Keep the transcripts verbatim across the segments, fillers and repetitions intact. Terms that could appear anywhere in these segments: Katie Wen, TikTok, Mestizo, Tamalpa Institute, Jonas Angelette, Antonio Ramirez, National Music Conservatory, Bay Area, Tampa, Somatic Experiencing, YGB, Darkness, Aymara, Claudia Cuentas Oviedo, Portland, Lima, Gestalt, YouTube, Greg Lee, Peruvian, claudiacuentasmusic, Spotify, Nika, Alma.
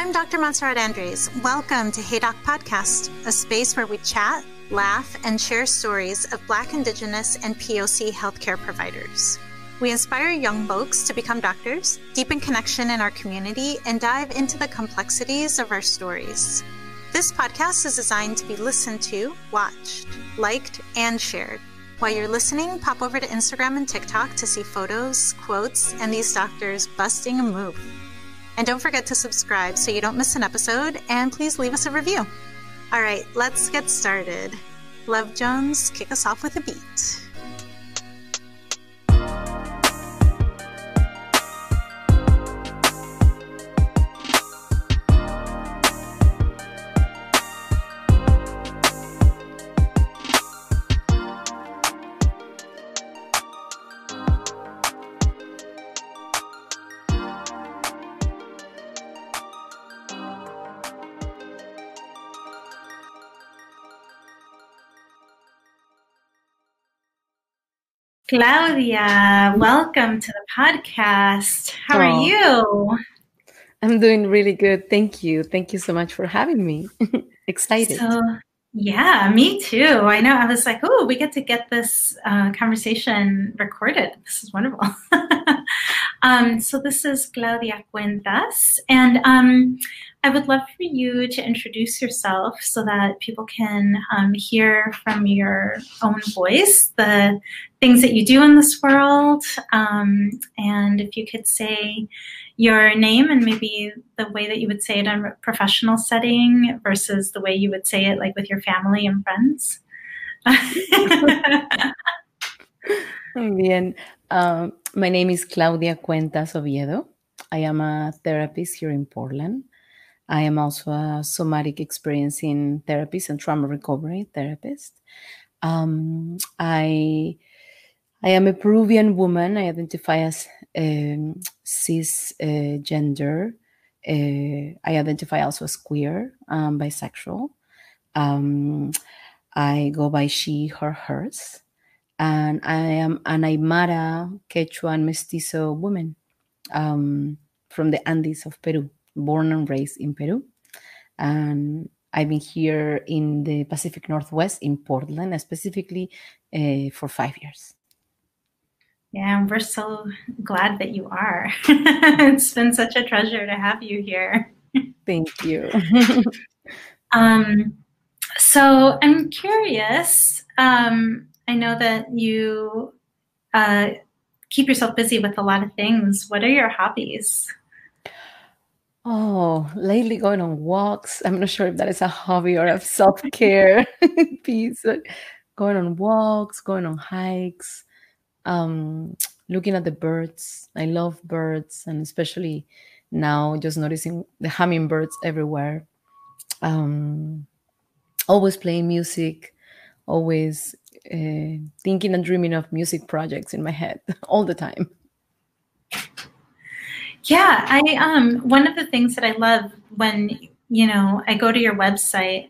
I'm Doctor Montserrat Andreys. Welcome to Hey Doc Podcast, a space where we chat, laugh, and share stories of Black, Indigenous, and P O C healthcare providers. We inspire young folks to become doctors, deepen connection in our community, and dive into the complexities of our stories. This podcast is designed to be listened to, watched, liked, and shared. While you're listening, pop over to Instagram and TikTok to see photos, quotes, and these doctors busting a move. And don't forget to subscribe so you don't miss an episode, and please leave us a review. All right, let's get started. Love Jones, kick us off with a beat. Claudia, welcome to the podcast. How oh, are you? I'm doing really good. Thank you. Thank you so much for having me. Excited. So, yeah, me too. I know. I was like, oh, we get to get this uh, conversation recorded. This is wonderful. um, so this is Claudia Cuentas. And um, I would love for you to introduce yourself so that people can um, hear from your own voice the things that you do in this world. Um, and if you could say your name and maybe the way that you would say it in a professional setting versus the way you would say it like with your family and friends. Bien. Um, my name is Claudia Cuentas Oviedo. I am a therapist here in Portland. I am also a somatic experiencing therapist and trauma recovery therapist. Um, I I am a Peruvian woman. I identify as um, cisgender. Uh, uh, I identify also as queer, um, bisexual. Um, I go by she, her, hers. And I am an Aymara, Quechua, and Mestizo woman um, from the Andes of Peru, born and raised in Peru. And I've been here in the Pacific Northwest, in Portland, specifically uh, for five years. Yeah, we're so glad that you are. It's been such a treasure to have you here. Thank you. um, so I'm curious. Um, I know that you uh, keep yourself busy with a lot of things. What are your hobbies? Oh, lately going on walks. I'm not sure if that is a hobby or a self-care piece. Going on walks, going on hikes. Um, looking at the birds. I love birds, and especially now just noticing the hummingbirds everywhere. Um, always playing music, always uh, thinking and dreaming of music projects in my head all the time. Yeah, I um one of the things that I love when, you know, I go to your website,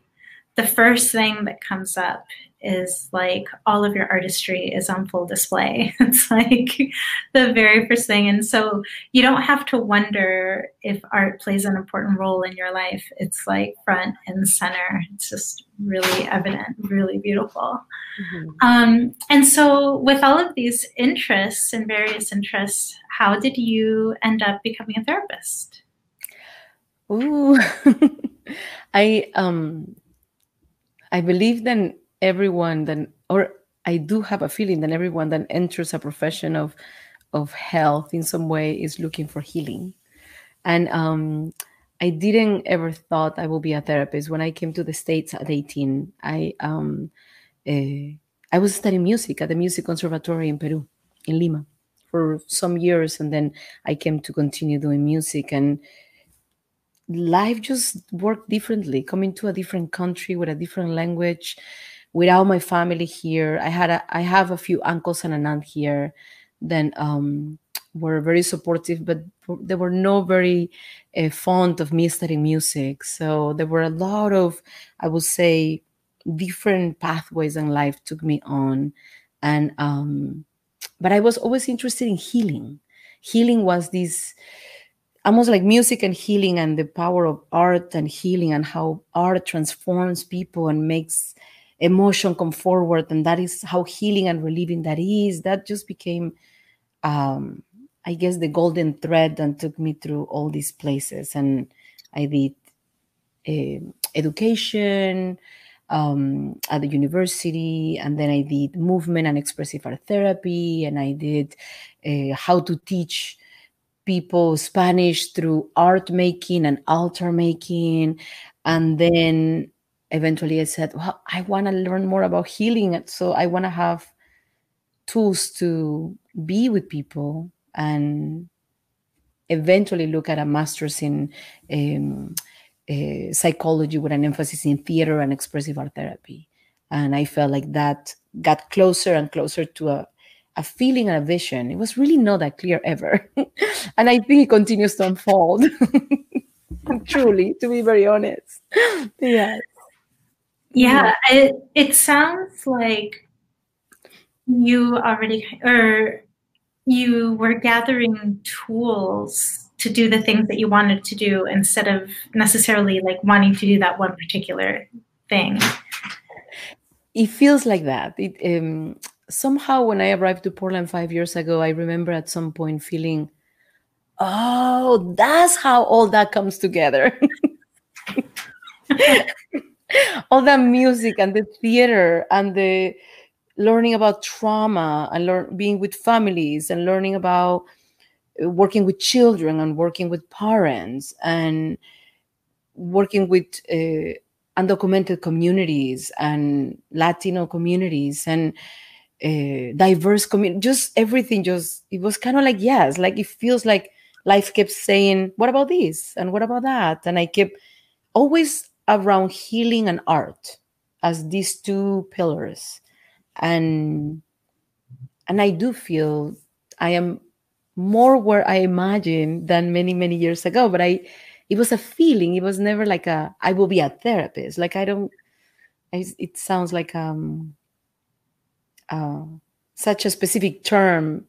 the first thing that comes up is like all of your artistry is on full display. It's like the very first thing. And so you don't have to wonder if art plays an important role in your life. It's like front and center. It's just really evident, really beautiful. Mm-hmm. Um, and so with all of these interests and various interests, how did you end up becoming a therapist? Ooh, I, um, I believe that everyone that, or I do have a feeling that everyone that enters a profession of, of health in some way is looking for healing. And um, I didn't ever thought I will be a therapist. When I came to the States at eighteen, I, um, uh, I was studying music at the Music Conservatory in Peru, in Lima, for some years. And then I came to continue doing music, and life just worked differently. Coming to a different country with a different language, without my family here. I had a, I have a few uncles and an aunt here that um, were very supportive, but they were not very uh, fond of me studying music. So there were a lot of, I would say, different pathways in life took me on. And um, but I was always interested in healing. Healing was this almost like music and healing and the power of art and healing and how art transforms people and makes emotion come forward. And that is how healing and relieving that is. That just became, um, I guess, the golden thread that took me through all these places. And I did uh, education um, at the university, and then I did movement and expressive art therapy, and I did uh, how to teach people Spanish through art making and altar making. And then eventually I said, well, I want to learn more about healing. So I want to have tools to be with people and eventually look at a master's in um, uh, psychology with an emphasis in theater and expressive art therapy. And I felt like that got closer and closer to a a feeling and a vision. It was really not that clear ever. And I think it continues to unfold. Truly, to be very honest. Yes. Yeah, yeah. It, it sounds like you already, or you were gathering tools to do the things that you wanted to do instead of necessarily like wanting to do that one particular thing. It feels like that. It, um, somehow when I arrived to Portland five years ago, I remember at some point feeling, oh, that's how all that comes together. All that music and the theater and the learning about trauma and learn, being with families and learning about working with children and working with parents and working with uh, undocumented communities and Latino communities and Uh, diverse community, just everything. Just it was kind of like, yes, like it feels like life kept saying, what about this and what about that? And I kept always around healing and art as these two pillars. And and I do feel I am more where I imagined than many, many years ago. But I, it was a feeling. It was never like a, I will be a therapist. Like I don't, I, it sounds like um. Uh, such a specific term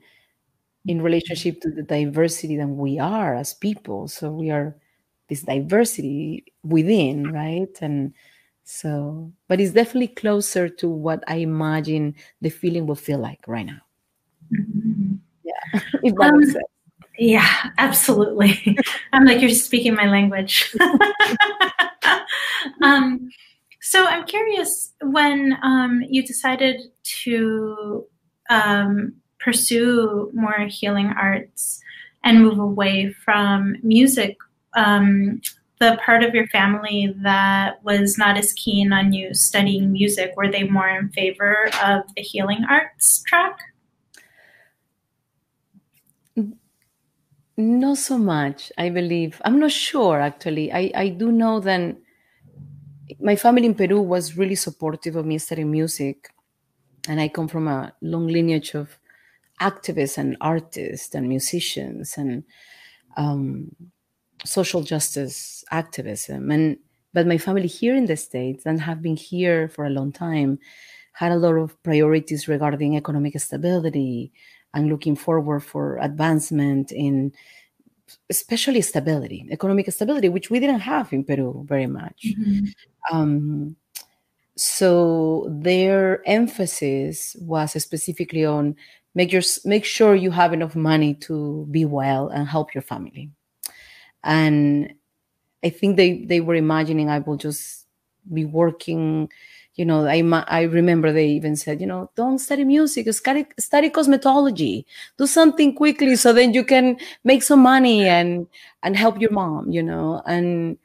in relationship to the diversity that we are as people. So we are this diversity within, right? And so, but it's definitely closer to what I imagine the feeling will feel like right now. Mm-hmm. Yeah. If that um, makes sense. Yeah, absolutely. I'm like, you're speaking my language. um, So I'm curious, when um, you decided to um, pursue more healing arts and move away from music, um, the part of your family that was not as keen on you studying music, were they more in favor of the healing arts track? Not so much, I believe. I'm not sure, actually. I, I do know that my family in Peru was really supportive of me studying music. And I come from a long lineage of activists and artists and musicians and um, social justice activism. And but my family here in the States, and have been here for a long time, had a lot of priorities regarding economic stability and looking forward for advancement in especially stability, economic stability, which we didn't have in Peru very much. Mm-hmm. Um, so their emphasis was specifically on make your make sure you have enough money to be well and help your family. And I think they they were imagining I will just be working. You know, I I remember they even said, you know, don't study music, study study cosmetology, do something quickly so then you can make some money and and help your mom. You know, and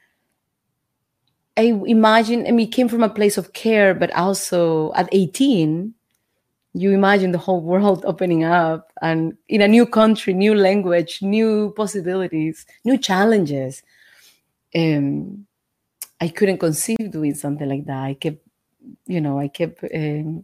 I imagine, I mean, it came from a place of care, but also at eighteen, you imagine the whole world opening up and in a new country, new language, new possibilities, new challenges. Um, I couldn't conceive doing something like that. I kept. You know, I kept um,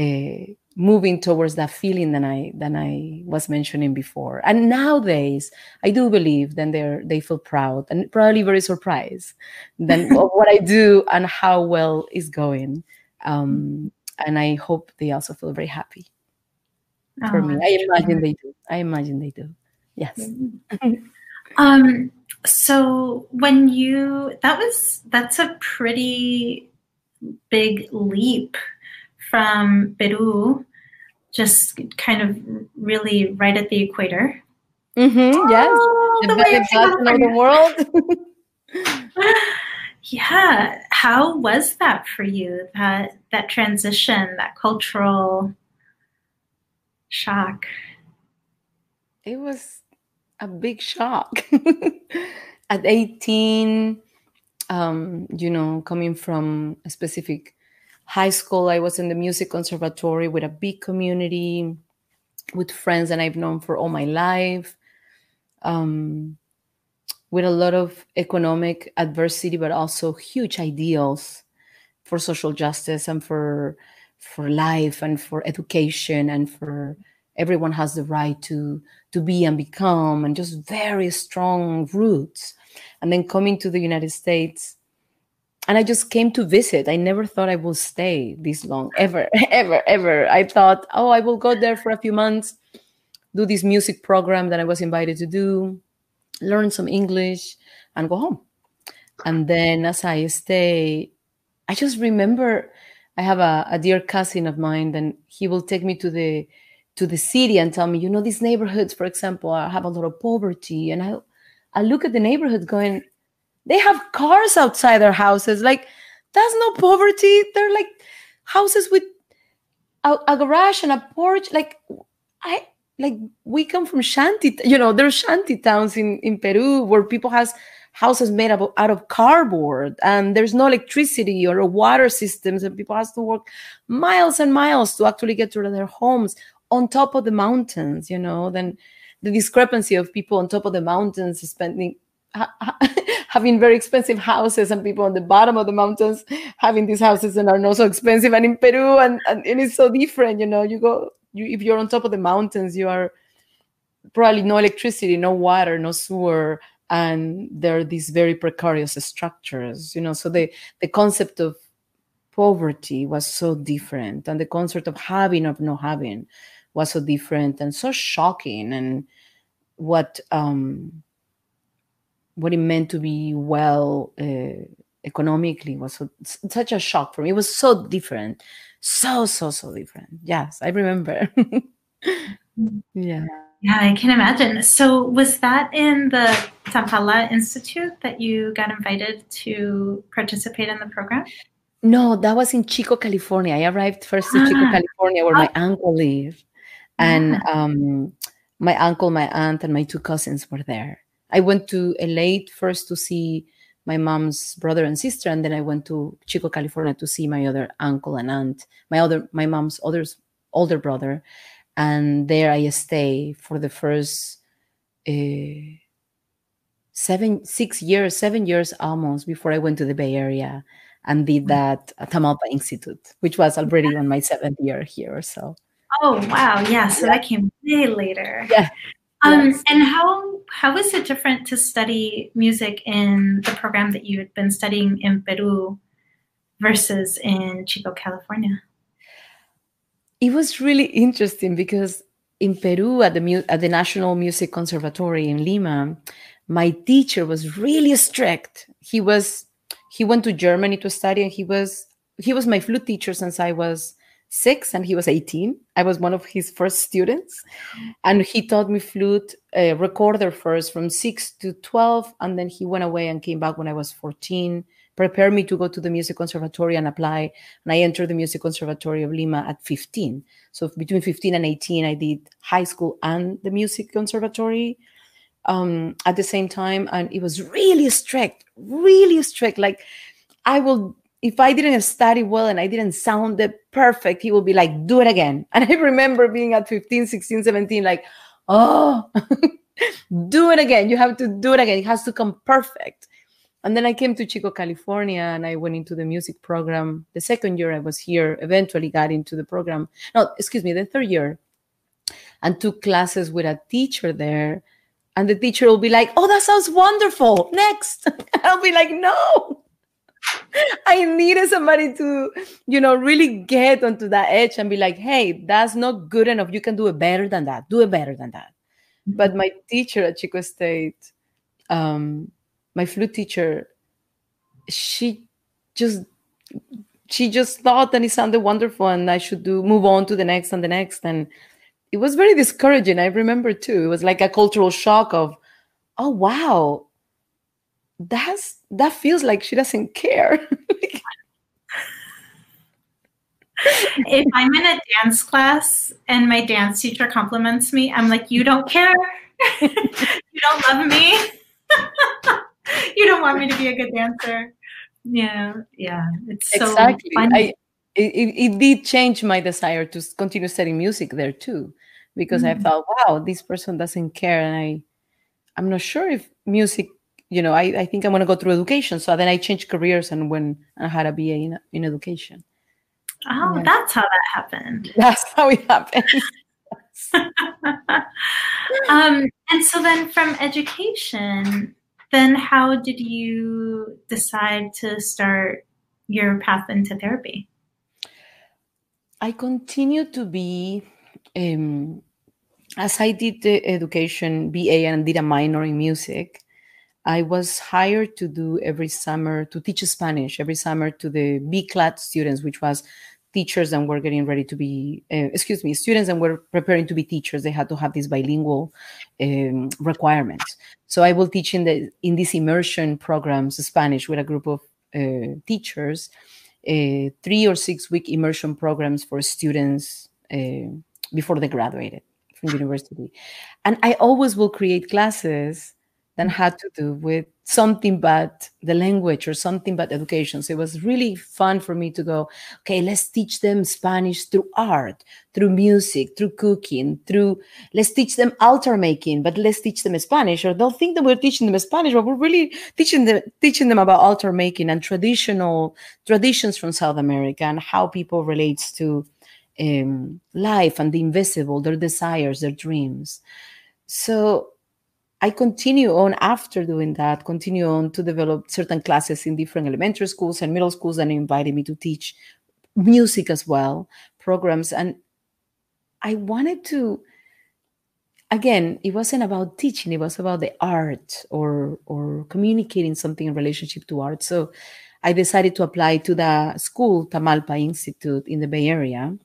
uh, moving towards that feeling than I than I was mentioning before. And nowadays, I do believe then they they feel proud and probably very surprised than what I do and how well it's going. Um, and I hope they also feel very happy for oh, me. I imagine sure. they do. I imagine they do. Yes. Um, so when you, that was, that's a pretty big leap from Peru, just kind of really right at the equator. Mm-hmm, yes, oh, the, the, of the world. Yeah, how was that for you, that that transition, that cultural shock? It was a big shock. At eighteen, um, you know, coming from a specific high school, I was in the music conservatory with a big community, with friends that I've known for all my life. Um, with a lot of economic adversity, but also huge ideals for social justice and for for life and for education and for everyone has the right to to be and become, and just very strong roots. And then coming to the United States, and I just came to visit. I never thought I would stay this long, ever, ever, ever. I thought, oh, I will go there for a few months, do this music program that I was invited to do, learn some English, and go home. And then as I stay, I just remember I have a, a dear cousin of mine, and he will take me to the to the city and tell me, you know, these neighborhoods, for example, have a lot of poverty. And I, I look at the neighborhood going, they have cars outside their houses. Like, that's no poverty. They're like houses with a, a garage and a porch. Like, I... Like, we come from shanty, you know, there are shanty towns in, in Peru where people has houses made up of, out of cardboard, and there's no electricity or water systems, and people has to walk miles and miles to actually get to their homes on top of the mountains, you know. Then the discrepancy of people on top of the mountains spending, ha, ha, having very expensive houses, and people on the bottom of the mountains having these houses and are not so expensive. And in Peru, and, and, and it's so different, you know, you go... You, if you're on top of the mountains, you are probably no electricity, no water, no sewer, and there are these very precarious structures, you know. So the, the concept of poverty was so different, and the concept of having or not having was so different and so shocking, and what um, what it meant to be well uh, economically was so, such a shock for me. It was so different. So, so, so different. Yes, I remember. Yeah. Yeah, I can imagine. So was that in the Tamalpa Institute that you got invited to participate in the program? No, that was in Chico, California. I arrived first ah. in Chico, California, where oh. my uncle lived. And ah. um, my uncle, my aunt, and my two cousins were there. I went to L A first to see my mom's brother and sister, and then I went to Chico, California to see my other uncle and aunt, my other, my mom's other, older brother. And there I stayed for the first uh, seven, six years, seven years almost, before I went to the Bay Area and did that at Tamalpa Institute, which was already on my seventh year here or so. Oh, wow. Yeah, so yeah. that came way later. Yeah. Um, yes. And how how was it different to study music in the program that you had been studying in Peru versus in Chico, California? It was really interesting because in Peru, at the mu at the National Music Conservatory in Lima, my teacher was really strict. He was he went to Germany to study, and he was he was my flute teacher since I was six and he was eighteen. I was one of his first students, and he taught me flute, uh, recorder first from six to twelve, and then he went away and came back when I was fourteen, prepared me to go to the music conservatory and apply, and I entered the music conservatory of Lima at fifteen. So between fifteen and eighteen I did high school and the music conservatory um at the same time, and it was really strict, really strict. Like, I will if I didn't study well and I didn't sound the perfect, he would be like, do it again. And I remember being at fifteen, sixteen, seventeen, like, oh, do it again. You have to do it again. It has to come perfect. And then I came to Chico, California, and I went into the music program. The second year I was here, eventually got into the program. No, excuse me, the third year. And took classes with a teacher there. And the teacher will be like, oh, that sounds wonderful. Next. I'll be like, no. I needed somebody to, you know, really get onto that edge and be like, hey, that's not good enough. You can do it better than that. Do it better than that. But my teacher at Chico State um, my flute teacher, she just she just thought that it sounded wonderful and I should do move on to the next and the next. And it was very discouraging. I remember too. It was like a cultural shock of, oh wow, that's that feels like she doesn't care. If I'm in a dance class and my dance teacher compliments me, I'm like, you don't care. You don't love me. You don't want me to be a good dancer. Yeah, yeah. It's exactly. So funny. I, it, it did change my desire to continue studying music there too, because mm-hmm. I thought, wow, this person doesn't care. And I, I'm not sure if music, you know, I, I think I'm going to go through education. So then I changed careers and when I had a B A in, in education. Oh, yeah. That's how that happened. That's how it happened. um, and so then from education, then how did you decide to start your path into therapy? I continue to be, um, as I did the education B A and did a minor in music, I was hired to do every summer, to teach Spanish every summer to the B-C L A D students, which was teachers that were getting ready to be, uh, excuse me, students that were preparing to be teachers. They had to have these bilingual um, requirements. So I will teach in, the, in these immersion programs Spanish with a group of uh, teachers, uh, three or six week immersion programs for students uh, before they graduated from university. And I always will create classes that had to do with something but the language or something but education. So it was really fun for me to go, okay, let's teach them Spanish through art, through music, through cooking, through, let's teach them altar making, but let's teach them Spanish, or they'll think that we're teaching them Spanish, but we're really teaching them, teaching them about altar making and traditional traditions from South America and how people relates to um, life and the invisible, their desires, their dreams. So I continue on after doing that, continue on to develop certain classes in different elementary schools and middle schools, and invited me to teach music as well, programs. And I wanted to, again, it wasn't about teaching, it was about the art or, or communicating something in relationship to art. So I decided to apply to the school, Tamalpa Institute in the Bay Area.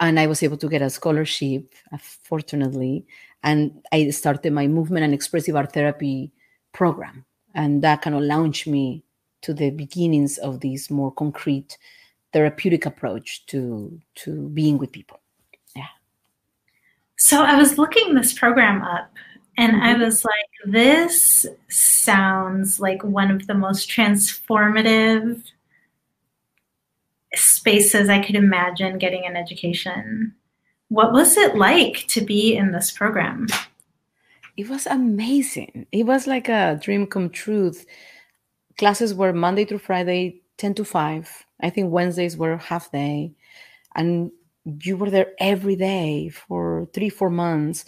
And I was able to get a scholarship, fortunately. And I started my movement and expressive art therapy program. And that kind of launched me to the beginnings of this more concrete therapeutic approach to, to being with people. Yeah. So I was looking this program up and I was like, this sounds like one of the most transformative spaces I could imagine getting an education. What was it like to be in this program? It was amazing. It was like a dream come true. Classes were Monday through Friday, ten to five. I think Wednesdays were half day. And you were there every day for three, four months.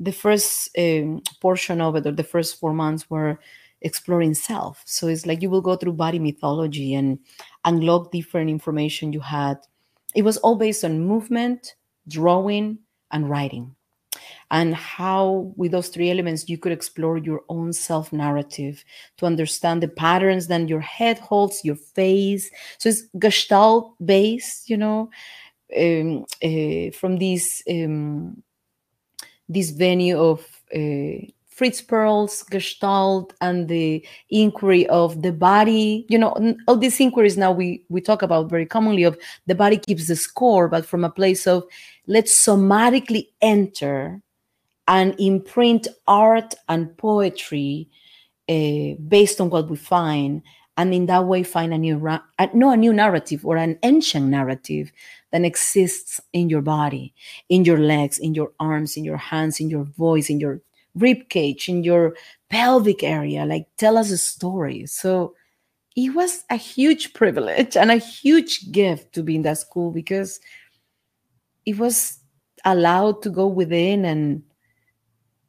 The first um, portion of it, or the first four months, were exploring self. So it's like you will go through body mythology and unlock different information you had. It was all based on movement, drawing, and writing, and how with those three elements you could explore your own self-narrative to understand the patterns that your head holds, your face. So it's Gestalt based, you know, um, uh, from this um, this venue of uh, Fritz Perls, Gestalt, and the inquiry of the body. You know, all these inquiries now we, we talk about very commonly of the body keeps the score, but from a place of let's somatically enter and imprint art and poetry uh, based on what we find, and in that way find a new ra uh, no a new narrative or an ancient narrative that exists in your body, in your legs, in your arms, in your hands, in your voice, in your rib cage, in your pelvic area. Like, tell us a story. So it was a huge privilege and a huge gift to be in that school, because it was allowed to go within and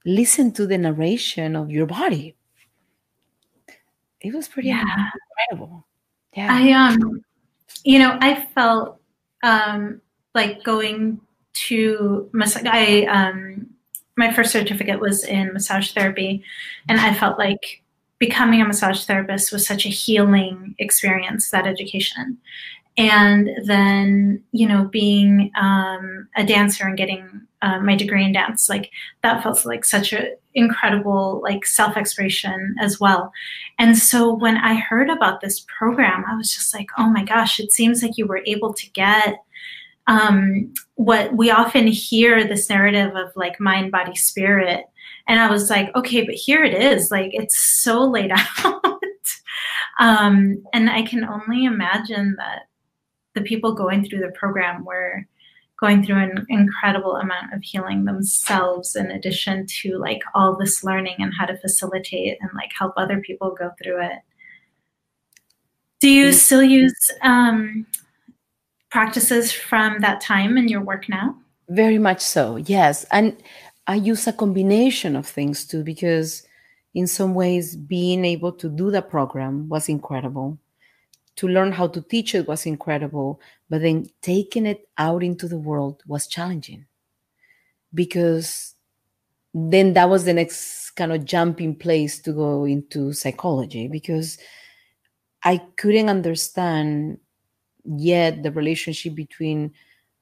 listen to the narration of your body. It was pretty yeah. incredible. Yeah. I, um, you know, I felt um, like going to, I, um, my first certificate was in massage therapy, and I felt like becoming a massage therapist was such a healing experience, that education. And then, you know, being um, a dancer and getting uh, my degree in dance, like that felt like such an incredible like self-exploration as well. And so when I heard about this program, I was just like, oh my gosh, it seems like you were able to get um, what we often hear, this narrative of like mind, body, spirit. And I was like, okay, but here it is. Like, it's so laid out. um, and I can only imagine that the people going through the program were going through an incredible amount of healing themselves, in addition to like all this learning and how to facilitate and like help other people go through it. Do you still use um, practices from that time in your work now? Very much so, yes. And I use a combination of things too, because in some ways being able to do the program was incredible. To learn how to teach it was incredible, but then taking it out into the world was challenging, because then that was the next kind of jumping place to go into psychology, because I couldn't understand yet the relationship between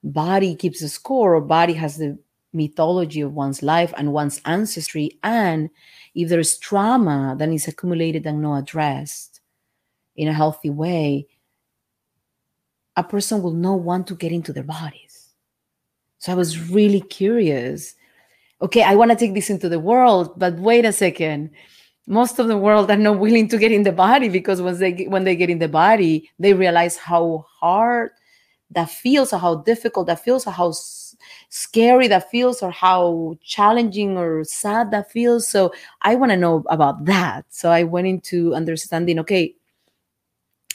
body keeps the score, or body has the mythology of one's life and one's ancestry, and if there's trauma that is accumulated and not addressed in a healthy way, a person will not want to get into their bodies. So I was really curious. Okay, I want to take this into the world, but wait a second. Most of the world are not willing to get in the body, because once they get, when they get in the body, they realize how hard that feels, or how difficult that feels, or how scary that feels, or how challenging or sad that feels. So I want to know about that. So I went into understanding, okay,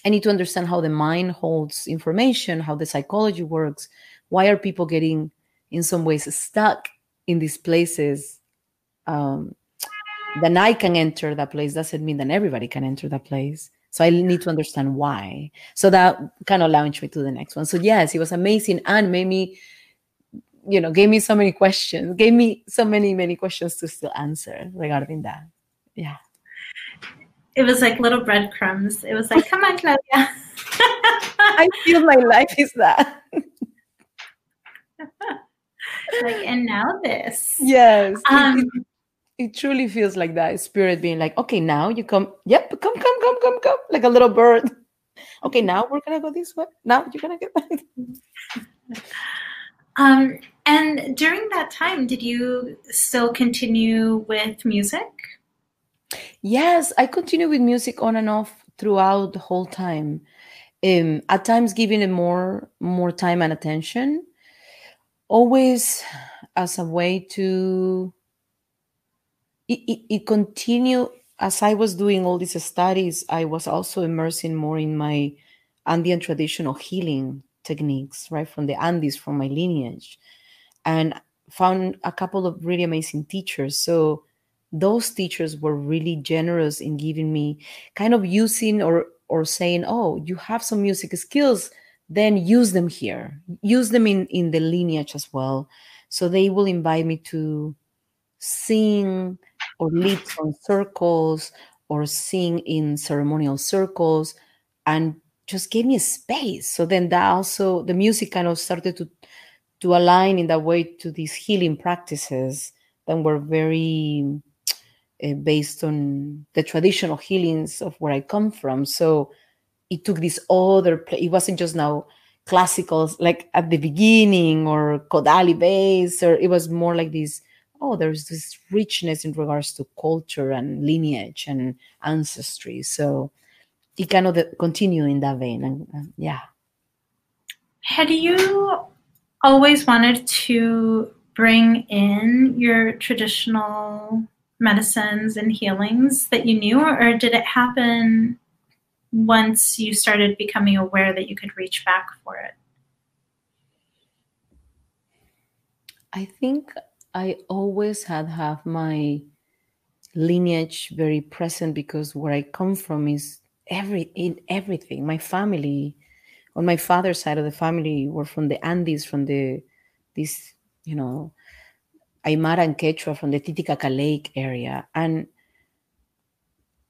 I need to understand how the mind holds information, how the psychology works. Why are people getting, in some ways, stuck in these places? Um, then I can enter that place. Doesn't mean that everybody can enter that place. So I need to understand why. So that kind of launched me to the next one. So yes, it was amazing, and made me, you know, gave me so many questions, gave me so many, many questions to still answer regarding that. Yeah. It was like little breadcrumbs. It was like, come on, Claudia. I feel my life is that. Like, and now this. Yes. Um, it, it, it truly feels like that. Spirit being like, okay, now you come. Yep, come, come, come, come, come. Like a little bird. Okay, now we're going to go this way. Now you're going to get back. Um, and during that time, did you still continue with music? Yes, I continued with music on and off throughout the whole time. Um, at times, giving it more, more time and attention, always as a way to. It, it, it continued as I was doing all these studies. I was also immersing more in my Andean traditional healing techniques, right from the Andes, from my lineage, and found a couple of really amazing teachers. So those teachers were really generous in giving me, kind of using or or saying, oh, you have some music skills, then use them here. Use them in, in the lineage as well. So they will invite me to sing or lead on circles or sing in ceremonial circles, and just gave me a space. So then that also, the music kind of started to, to align in that way to these healing practices that were very... based on the traditional healings of where I come from. So it took this other play. It wasn't just now classicals like at the beginning or Kodali bass, or it was more like this, oh, there's this richness in regards to culture and lineage and ancestry. So it kind of continued in that vein. And, and yeah. Had you always wanted to bring in your traditional medicines and healings that you knew, or did it happen once you started becoming aware that you could reach back for it? I think I always had have my lineage very present, because where I come from is every in everything. My family, on my father's side of the family, were from the Andes, from the this, you know, Aymara and Quechua from the Titicaca Lake area. And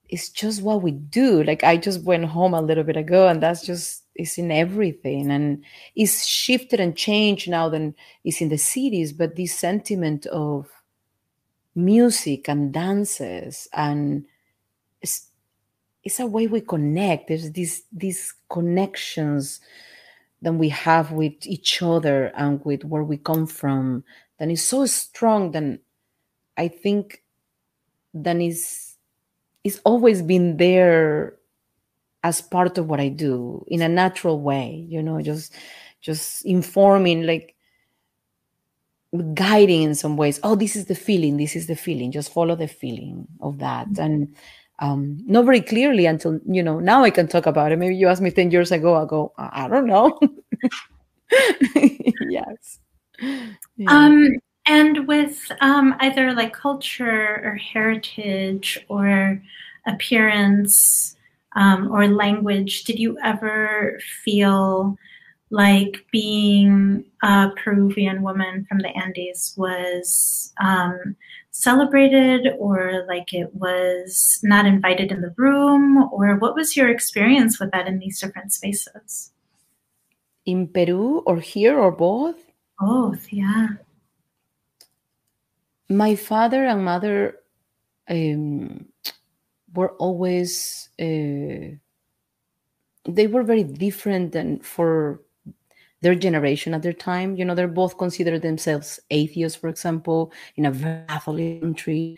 it's just what we do. Like, I just went home a little bit ago, and that's just, it's in everything. And it's shifted and changed now than it's in the cities, but this sentiment of music and dances, and it's, it's a way we connect. There's these, these connections that we have with each other and with where we come from. That is so strong. Then I think that is, it's always been there as part of what I do in a natural way, you know, just, just informing, like guiding in some ways. Oh, this is the feeling. This is the feeling. Just follow the feeling of that. Mm-hmm. And Um, not very clearly until, you know, now I can talk about it. Maybe you asked me ten years ago, I go, I don't know. Yes. Yeah. Um, and with um, either like culture or heritage or appearance um, or language, did you ever feel like being a Peruvian woman from the Andes was um, celebrated, or like it was not invited in the room, or what was your experience with that in these different spaces? In Peru or here or both? Both, yeah. My father and mother um, were always, uh, they were very different than for their generation at their time. You know, they're both considered themselves atheists, for example, in a very Catholic country.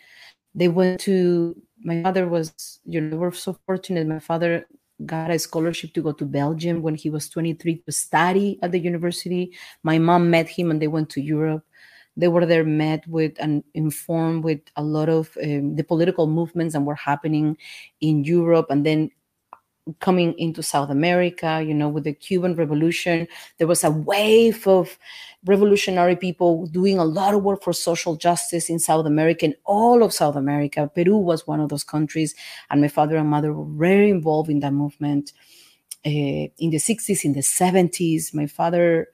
They went to, my mother was, you know, we were so fortunate. My father got a scholarship to go to Belgium when he was twenty-three to study at the university. My mom met him and they went to Europe. They were there, met with and informed with a lot of um, the political movements that were happening in Europe, and then coming into South America, you know, with the Cuban Revolution, there was a wave of revolutionary people doing a lot of work for social justice in South America, and all of South America. Peru was one of those countries, and my father and mother were very involved in that movement. Uh, in the sixties, in the seventies, my father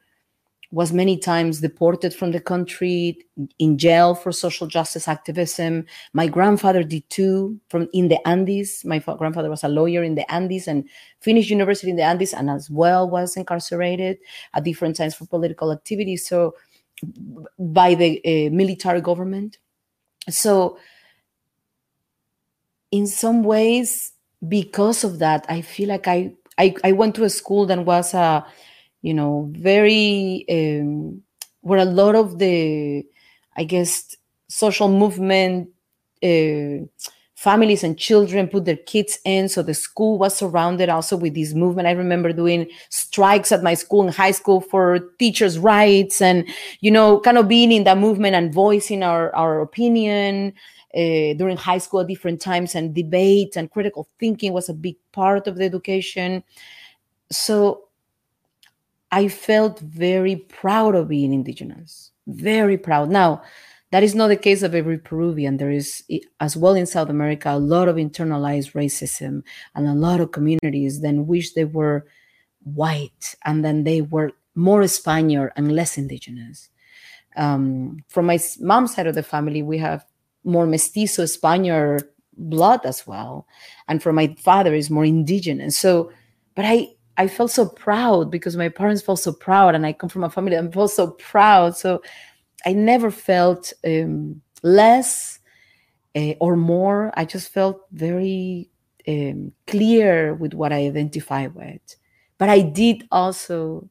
was many times deported from the country, in jail for social justice activism. My grandfather did too, from in the Andes. My grandfather was a lawyer in the Andes and finished university in the Andes, and as well was incarcerated at different times for political activity, so by the uh, military government. So in some ways, because of that, I feel like I, I, I went to a school that was a, you know, very, um, where a lot of the, I guess, social movement, uh, families and children put their kids in. So the school was surrounded also with this movement. I remember doing strikes at my school in high school for teachers' rights, and, you know, kind of being in that movement and voicing our, our opinion uh, during high school at different times, and debate and critical thinking was a big part of the education. So I felt very proud of being indigenous, very proud. Now, that is not the case of every Peruvian. There is, as well in South America, a lot of internalized racism, and a lot of communities then wish they were white, and then they were more Spaniard and less indigenous. Um, from my mom's side of the family, we have more Mestizo, Spaniard blood as well. And from my father is more indigenous. So, but I, I felt so proud because my parents felt so proud, and I come from a family that felt so proud. So I never felt um, less uh, or more. I just felt very um, clear with what I identify with. But I did also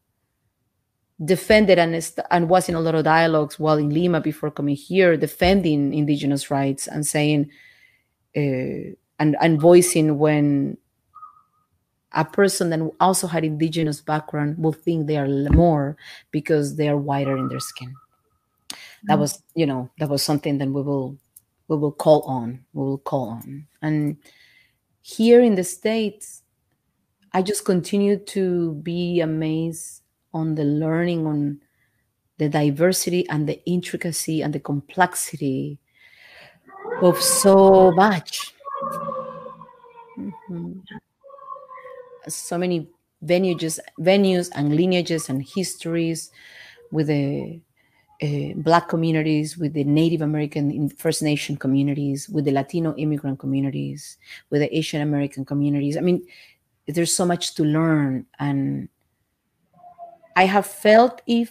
defend it, and, and was in a lot of dialogues while in Lima before coming here, defending indigenous rights and saying uh, and, and voicing when a person that also had indigenous background will think they are more because they are whiter in their skin. That mm. was, you know, that was something that we will, we will call on, we will call on. And here in the States, I just continue to be amazed on the learning, on the diversity and the intricacy and the complexity of so much. Mm-hmm. So many venues, venues and lineages and histories, with the uh, Black communities, with the Native American First Nation communities, with the Latino immigrant communities, with the Asian American communities. I mean, there's so much to learn. And I have felt if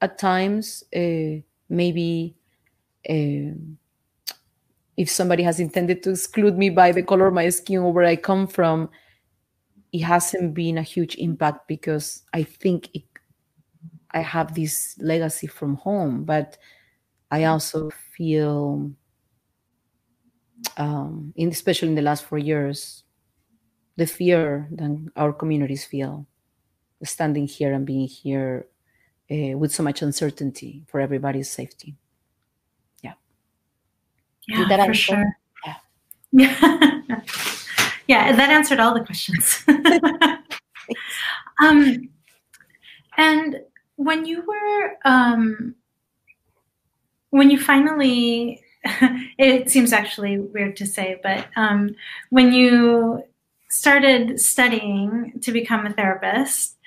at times uh, maybe uh, if somebody has intended to exclude me by the color of my skin or where I come from, it hasn't been a huge impact because I think it, I have this legacy from home, but I also feel, um, in, especially in the last four years, the fear that our communities feel, standing here and being here uh, with so much uncertainty for everybody's safety. Yeah. Yeah, Did that for sure. Yeah. Yeah. Yeah, that answered all the questions. um, and when you were, um, when you finally, it seems actually weird to say, but um, when you started studying to become a therapist,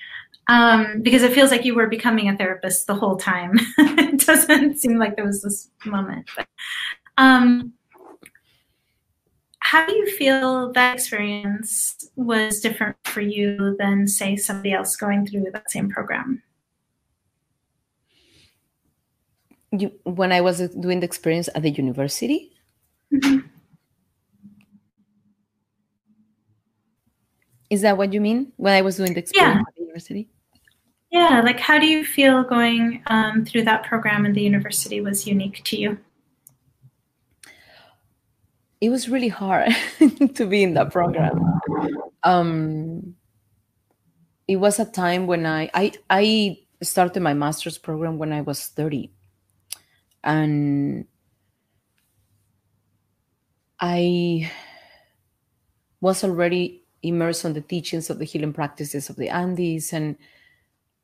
um, because it feels like you were becoming a therapist the whole time. It doesn't seem like there was this moment. But, um, how do you feel that experience was different for you than, say, somebody else going through that same program? You, when I was doing the experience at the university? Mm-hmm. Is that what you mean? When I was doing the experience yeah. at the university? Yeah, like how do you feel going um, through that program at the university was unique to you? It was really hard to be in that program. Um, it was a time when I, I I started my master's program when I was thirty. And I was already immersed on the teachings of the healing practices of the Andes. And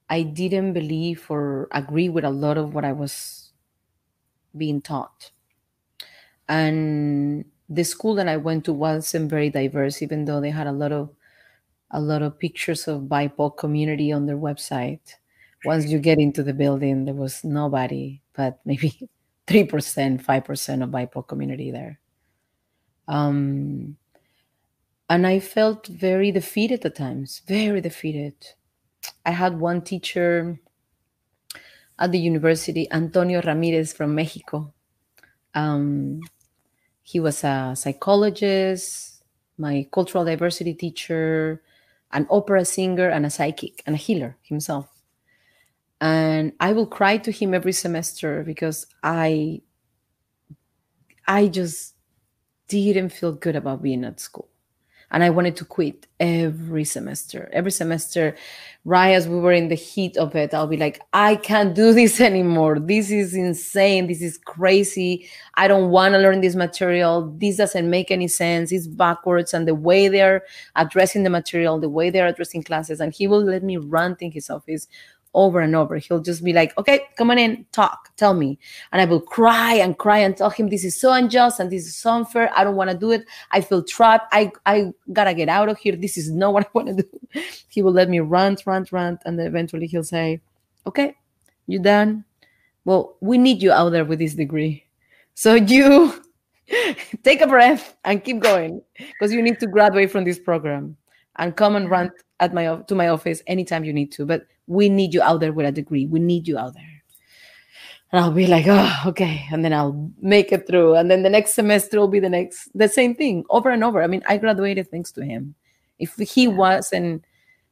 I didn't believe or agree with a lot of what I was being taught. And the school that I went to wasn't very diverse, even though they had a lot of a lot of pictures of B I P O C community on their website. Once you get into the building, there was nobody, but maybe three percent, five percent of B I P O C community there. Um, and I felt very defeated at times, very defeated. I had one teacher at the university, Antonio Ramirez from Mexico. Um, He was a psychologist, my cultural diversity teacher, an opera singer, and a psychic, and a healer himself. And I will cry to him every semester because I, I just didn't feel good about being at school. And I wanted to quit every semester. Every semester, right as we were in the heat of it, I'll be like, I can't do this anymore. This is insane. This is crazy. I don't want to learn this material. This doesn't make any sense. It's backwards. And the way they're addressing the material, the way they're addressing classes, and he will let me rant in his office over and over. He'll just be like, okay, come on in, talk, tell me. And I will cry and cry and tell him this is so unjust and this is so unfair. I don't want to do it. I feel trapped. I, I got to get out of here. This is not what I want to do. He will let me rant, rant, rant. And then eventually he'll say, okay, you're done. Well, we need you out there with this degree. So you take a breath and keep going because you need to graduate from this program and come and rant at my, to my office anytime you need to. But we need you out there with a degree. We need you out there. And I'll be like, oh, okay. And then I'll make it through. And then the next semester will be the next, the same thing over and over. I mean, I graduated thanks to him. If he wasn't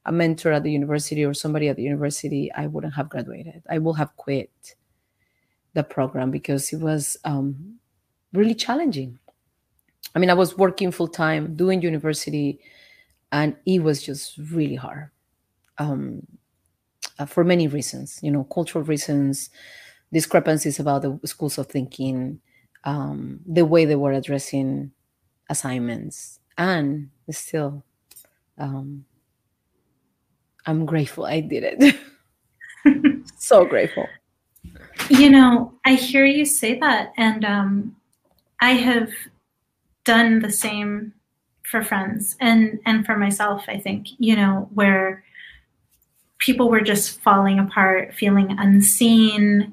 a mentor at the university or somebody at the university, I wouldn't have graduated. I would have quit the program because it was um, really challenging. I mean, I was working full time doing university and it was just really hard. Um, Uh, for many reasons, you know, cultural reasons, discrepancies about the schools of thinking, um, the way they were addressing assignments. And still, um, I'm grateful I did it. So grateful. You know, I hear you say that. And um, I have done the same for friends and, and for myself, I think, you know, where people were just falling apart, feeling unseen,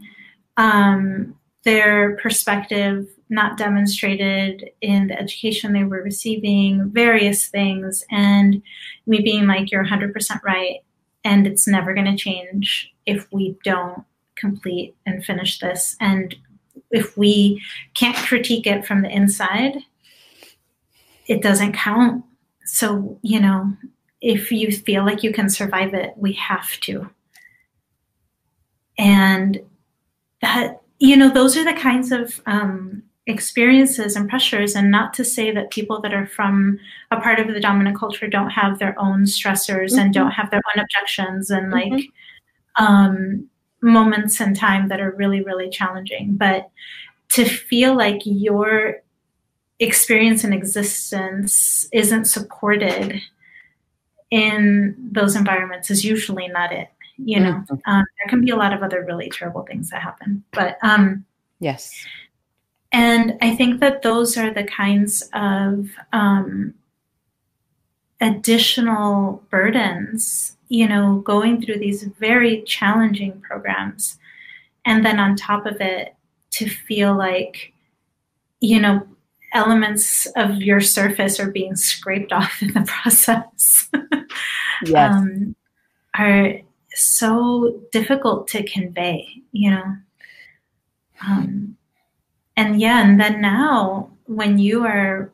um, their perspective not demonstrated in the education they were receiving, various things, and me being like, you're one hundred percent right, and it's never going to change if we don't complete and finish this. And if we can't critique it from the inside, it doesn't count. So, you know, if you feel like you can survive it, we have to. And that, you know, those are the kinds of um, experiences and pressures. And not to say that people that are from a part of the dominant culture don't have their own stressors, mm-hmm. and don't have their own objections and mm-hmm. like um, moments in time that are really, really challenging. But to feel like your experience and existence isn't supported in those environments is usually not it. You know, um, there can be a lot of other really terrible things that happen. But um, yes. And I think that those are the kinds of um, additional burdens, you know, going through these very challenging programs. And then on top of it, to feel like, you know, elements of your surface are being scraped off in the process. Yes. um, are so difficult to convey, you know. Um, and yeah, and then now when you are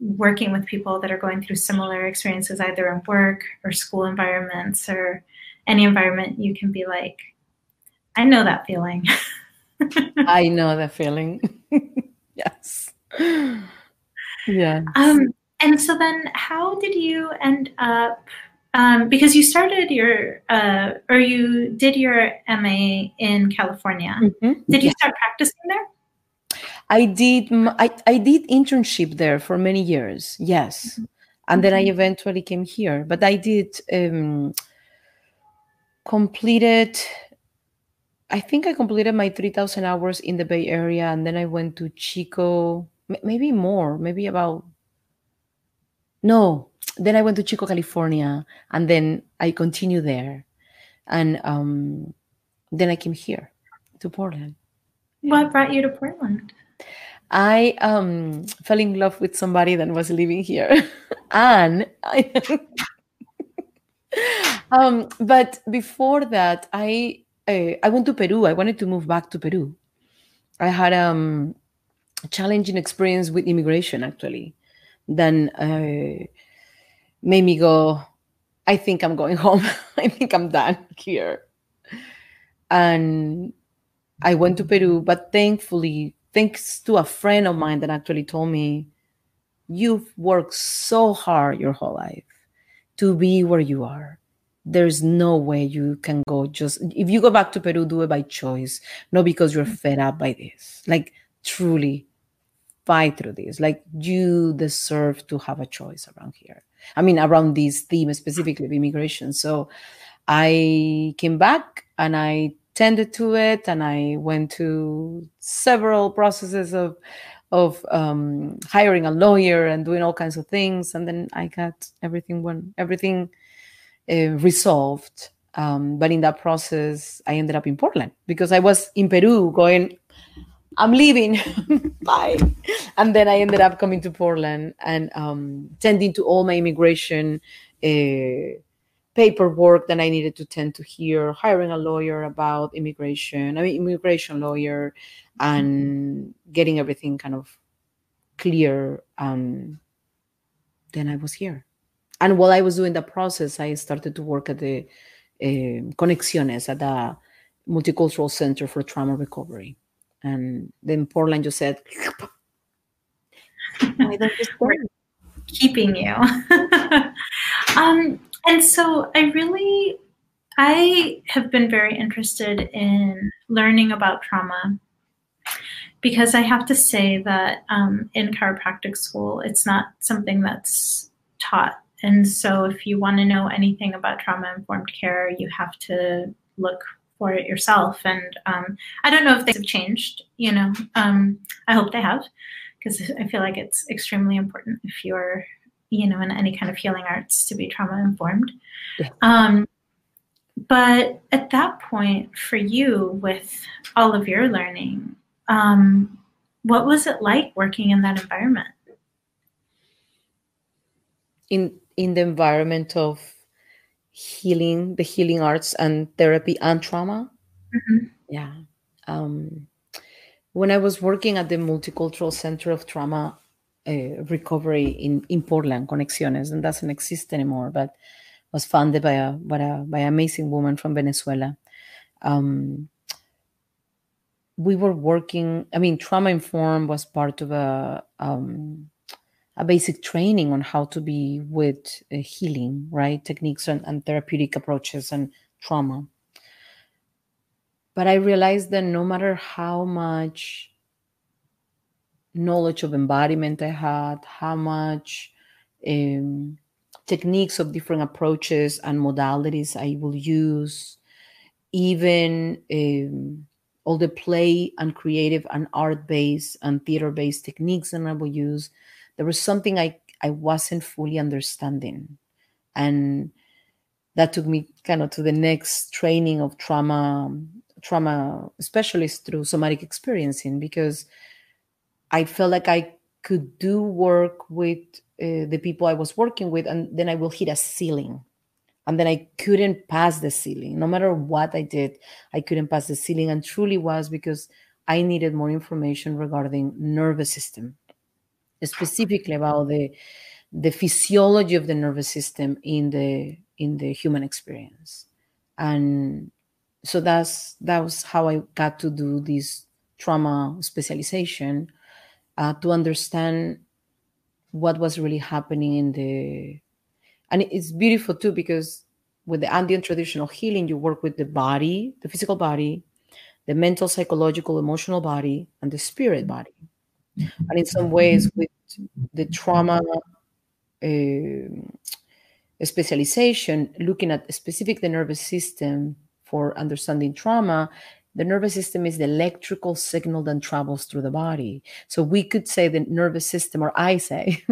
working with people that are going through similar experiences, either in work or school environments or any environment, you can be like, I know that feeling. I know that feeling. Yes. Yeah. Um, and so then how did you end up, Um, because you started your, uh, or you did your M A in California. Mm-hmm. Did you yeah. start practicing there? I did. I, I did internship there for many years. Yes. Mm-hmm. And then I eventually came here, but I did, um, completed, I think I completed my three thousand hours in the Bay Area. And then I went to Chico, maybe more, maybe about, no, then I went to Chico, California, and then I continued there. And um, then I came here to Portland. What brought you to Portland? I um, fell in love with somebody that was living here. And I um, but before that, I, I I went to Peru. I wanted to move back to Peru. I had um, a challenging experience with immigration, actually. Then uh, made me go, I think I'm going home. I think I'm done here. And I went to Peru, but thankfully, thanks to a friend of mine that actually told me, you've worked so hard your whole life to be where you are. There's no way you can go just, if you go back to Peru, do it by choice, not because you're fed up by this. Like, truly fight through this. Like, you deserve to have a choice around here. I mean, around this theme specifically of immigration. So I came back and I tended to it, and I went to several processes of of um, hiring a lawyer and doing all kinds of things. And then I got everything when everything uh, resolved. Um, but in that process, I ended up in Portland because I was in Peru going, I'm leaving, bye. And then I ended up coming to Portland and um, tending to all my immigration uh, paperwork that I needed to tend to here, hiring a lawyer about immigration, I mean, immigration lawyer, and getting everything kind of clear. Um, then I was here. And while I was doing the process, I started to work at the uh, Conexiones, at the Multicultural Center for Trauma Recovery. And then Portland just said, "Why don't you stay? Keeping you." um, and so I really, I have been very interested in learning about trauma because I have to say that um, in chiropractic school, it's not something that's taught. And so if you want to know anything about trauma-informed care, you have to look for it yourself. And um, I don't know if things have changed, you know, um, I hope they have, because I feel like it's extremely important if you're, you know, in any kind of healing arts to be trauma informed. Yeah. Um, But at that point, for you, with all of your learning, um, what was it like working in that environment? In in the environment of healing, the healing arts and therapy and trauma. Mm-hmm. Yeah. Um, when I was working at the Multicultural Center of Trauma uh, Recovery in, in Portland, Conexiones, and doesn't exist anymore, but was founded by a, by a by an amazing woman from Venezuela. Um, we were working, I mean, trauma informed was part of a, um, a basic training on how to be with uh, healing, right? Techniques and, and therapeutic approaches and trauma. But I realized that no matter how much knowledge of embodiment I had, how much um, techniques of different approaches and modalities I will use, even um, all the play and creative and art-based and theater-based techniques that I will use, there was something I, I wasn't fully understanding. And that took me kind of to the next training of trauma, trauma specialists through somatic experiencing, because I felt like I could do work with uh, the people I was working with, and then I will hit a ceiling. And then I couldn't pass the ceiling. No matter what I did, I couldn't pass the ceiling, and truly was because I needed more information regarding nervous system, specifically about the the physiology of the nervous system in the in the human experience. And so that's that was how I got to do this trauma specialization, uh, to understand what was really happening in the... And it's beautiful too, because with the Andean traditional healing, you work with the body, the physical body, the mental, psychological, emotional body, and the spirit body. And in some ways, with the trauma uh, specialization, looking at specific the nervous system for understanding trauma, the nervous system is the electrical signal that travels through the body. So we could say the nervous system, or I say,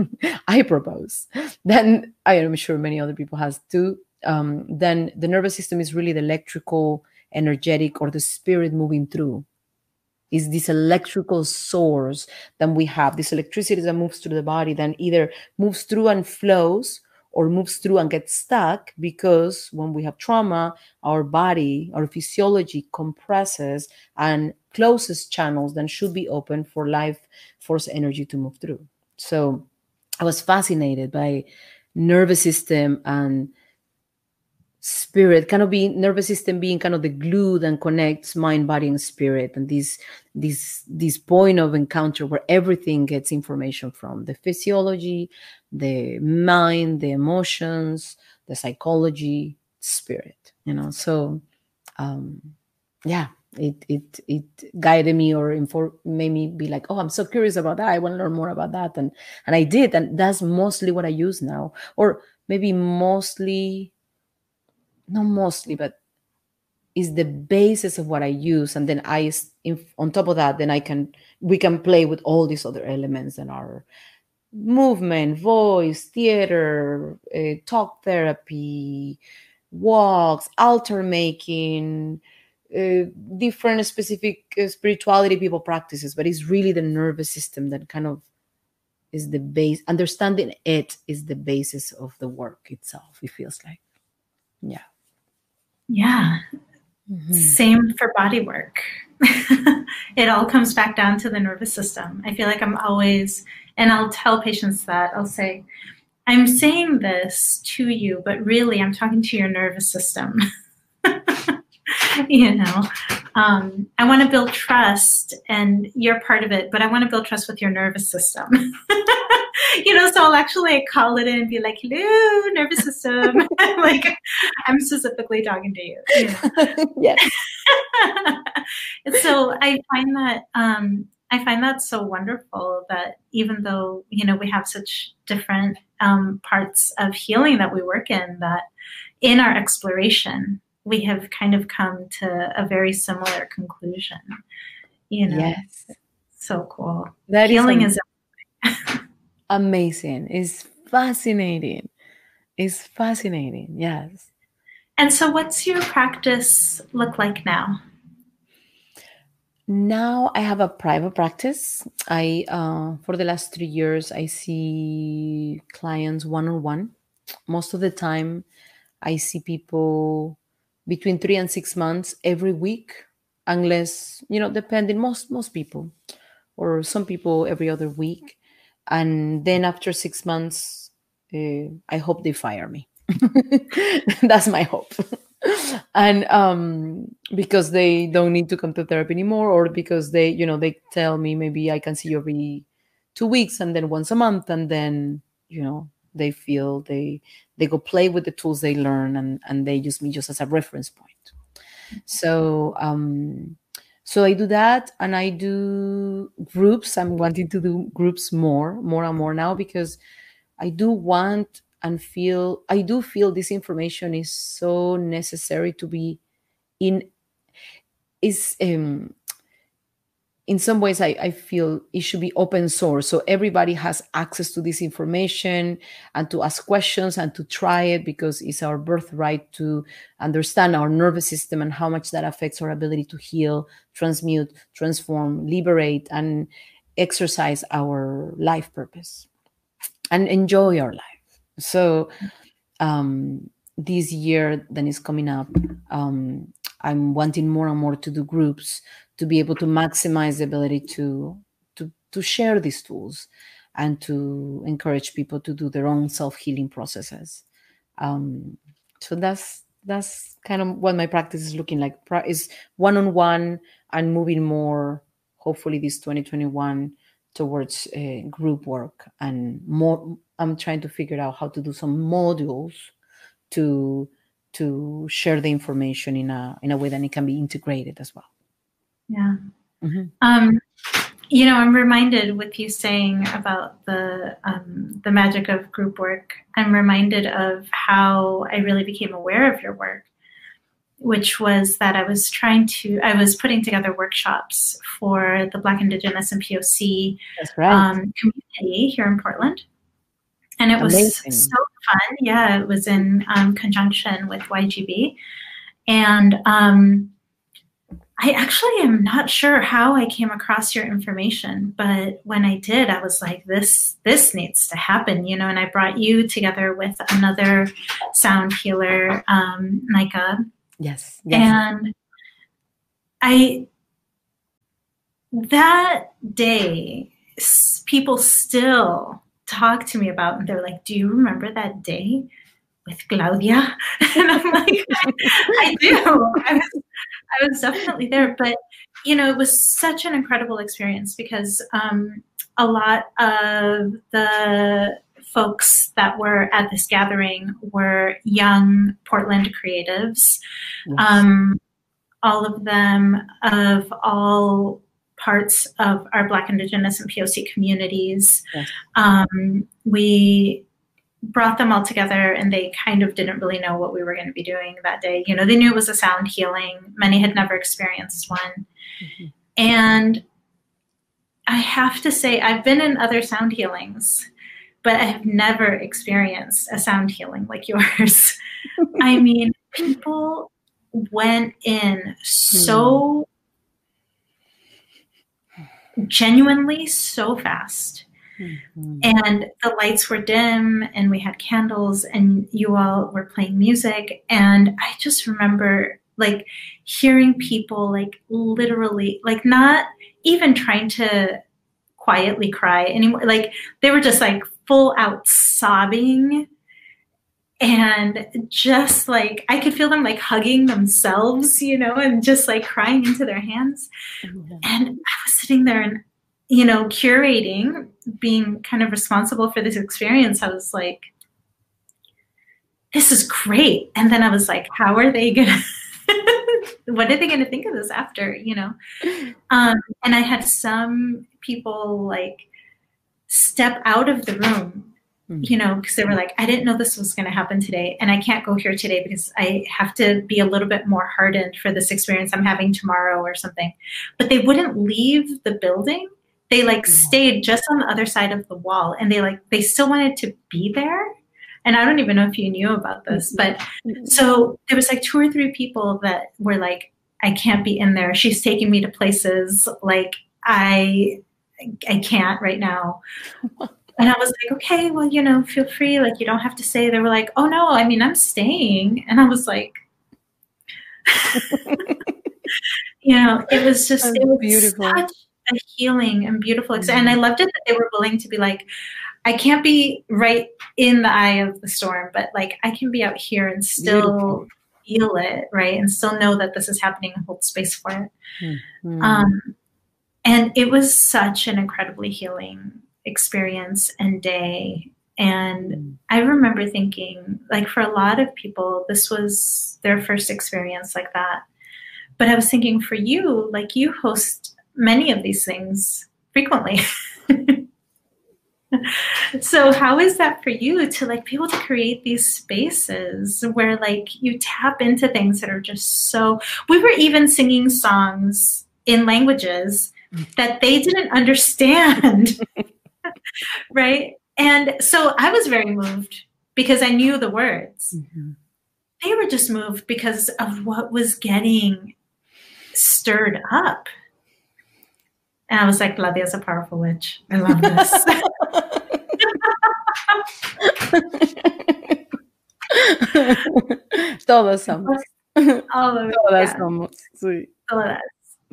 I propose, then I am sure many other people has too, um, then the nervous system is really the electrical, energetic, or the spirit moving through. Is this electrical source that we have, this electricity that moves through the body, then either moves through and flows, or moves through and gets stuck, because when we have trauma, our body, our physiology compresses and closes channels that should be open for life force energy to move through. So I was fascinated by nervous system and spirit, kind of being nervous system being kind of the glue that connects mind, body, and spirit, and this this this point of encounter where everything gets information from the physiology, the mind, the emotions, the psychology, spirit, you know. So um yeah, it it it guided me, or inform made me be like, oh, I'm so curious about that, I want to learn more about that. And and I did, and that's mostly what I use now, or maybe mostly not mostly but is the basis of what I use. And then I, if on top of that, then I can we can play with all these other elements that are movement, voice, theater, uh, talk therapy, walks, altar making, uh, different specific uh, spirituality people practices. But it's really the nervous system that kind of is the base. Understanding it is the basis of the work itself, it feels like. Yeah. Yeah. Mm-hmm. Same for body work. It all comes back down to the nervous system. I feel like I'm always... And I'll tell patients that. I'll say, I'm saying this to you, but really I'm talking to your nervous system. You know, um, I want to build trust, and you're part of it, but I want to build trust with your nervous system. You know, so I'll actually call it in and be like, hello, nervous system. Like, I'm specifically talking to you. You know? Yes. So I find that... Um, I find that so wonderful that even though, you know, we have such different um, parts of healing that we work in, that in our exploration, we have kind of come to a very similar conclusion, you know. Yes. So cool. That healing is, am is amazing. It's fascinating. It's fascinating. Yes. And so what's your practice look like now? Now I have a private practice. I uh, for the last three years, I see clients one-on-one. Most of the time, I see people between three and six months every week, unless, you know, depending, most, most people, or some people every other week. And then after six months, uh, I hope they fire me. That's my hope. And um, because they don't need to come to therapy anymore, or because they, you know, they tell me maybe I can see you every two weeks and then once a month, and then, you know, they feel they they go play with the tools they learn, and, and they use me just as a reference point. So um, so I do that, and I do groups. I'm wanting to do groups more, more and more now, because I do want and feel, I do feel this information is so necessary to be in, is um, in some ways I, I feel it should be open source. So everybody has access to this information and to ask questions and to try it, because it's our birthright to understand our nervous system and how much that affects our ability to heal, transmute, transform, liberate, and exercise our life purpose and enjoy our life. So um, this year that is coming up, um, I'm wanting more and more to do groups to be able to maximize the ability to, to, to share these tools and to encourage people to do their own self-healing processes. Um, so that's that's kind of what my practice is looking like, is one-on-one and moving more, hopefully this twenty twenty-one, towards uh, group work. And more, I'm trying to figure out how to do some modules to to share the information in a in a way that it can be integrated as well. Yeah. Mm-hmm. Um, you know, I'm reminded with you saying about the um, the magic of group work. I'm reminded of how I really became aware of your work, which was that I was trying to, I was putting together workshops for the Black, Indigenous, and P O C That's right. um, community here in Portland. And it Amazing. Was so fun. Yeah, it was in um, conjunction with Y G B. And um, I actually am not sure how I came across your information, but when I did, I was like, this, this needs to happen, you know, and I brought you together with another sound healer, um, Nika. Yes, yes. And I, that day, s- people still talk to me about, and they're like, do you remember that day with Claudia? And I'm like, I, I do. I was, I was definitely there. But, you know, it was such an incredible experience, because um, a lot of the folks that were at this gathering were young Portland creatives, yes. um, all of them of all parts of our Black, Indigenous, and P O C communities. Yes. Um, we brought them all together, and they kind of didn't really know what we were going to be doing that day. You know, they knew it was a sound healing. Many had never experienced one. Mm-hmm. And I have to say, I've been in other sound healings, but I have never experienced a sound healing like yours. I mean, people went in so mm. genuinely so fast. Mm-hmm. And the lights were dim, and we had candles, and you all were playing music. And I just remember, like, hearing people, like, literally, like, not even trying to quietly cry anymore. Like, they were just, like, full out sobbing, and just like, I could feel them like hugging themselves, you know, and just like crying into their hands. Mm-hmm. And I was sitting there and, you know, curating, being kind of responsible for this experience. I was like, this is great. And then I was like, how are they going to, what are they going to think of this after, you know? Um, and I had some people like step out of the room, you know, because they were like, I didn't know this was going to happen today, and I can't go here today because I have to be a little bit more hardened for this experience I'm having tomorrow or something. But they wouldn't leave the building. They like stayed just on the other side of the wall, and they like, they still wanted to be there. And I don't even know if you knew about this, but so there was like two or three people that were like, I can't be in there. She's taking me to places like I, I can't right now. And I was like, okay, well, you know, feel free. Like, you don't have to stay. They were like, oh no, I mean, I'm staying. And I was like, you know, it was just, it was beautiful. Such a healing and beautiful experience. And I loved it that they were willing to be like, I can't be right in the eye of the storm, but like I can be out here and still beautiful. Feel it, right? And still know that this is happening and hold space for it. Mm-hmm. Um, and it was such an incredibly healing experience and day. And mm-hmm. I remember thinking, like, for a lot of people, this was their first experience like that. But I was thinking for you, like, you host many of these things frequently. So how is that for you to like be able to create these spaces where like you tap into things that are just so, we were even singing songs in languages that they didn't understand, right? And so I was very moved because I knew the words. Mm-hmm. They were just moved because of what was getting stirred up. And I was like, Claudia's a powerful witch. I love this. Todos somos. All of Todas yeah. somos. Sí. Todas.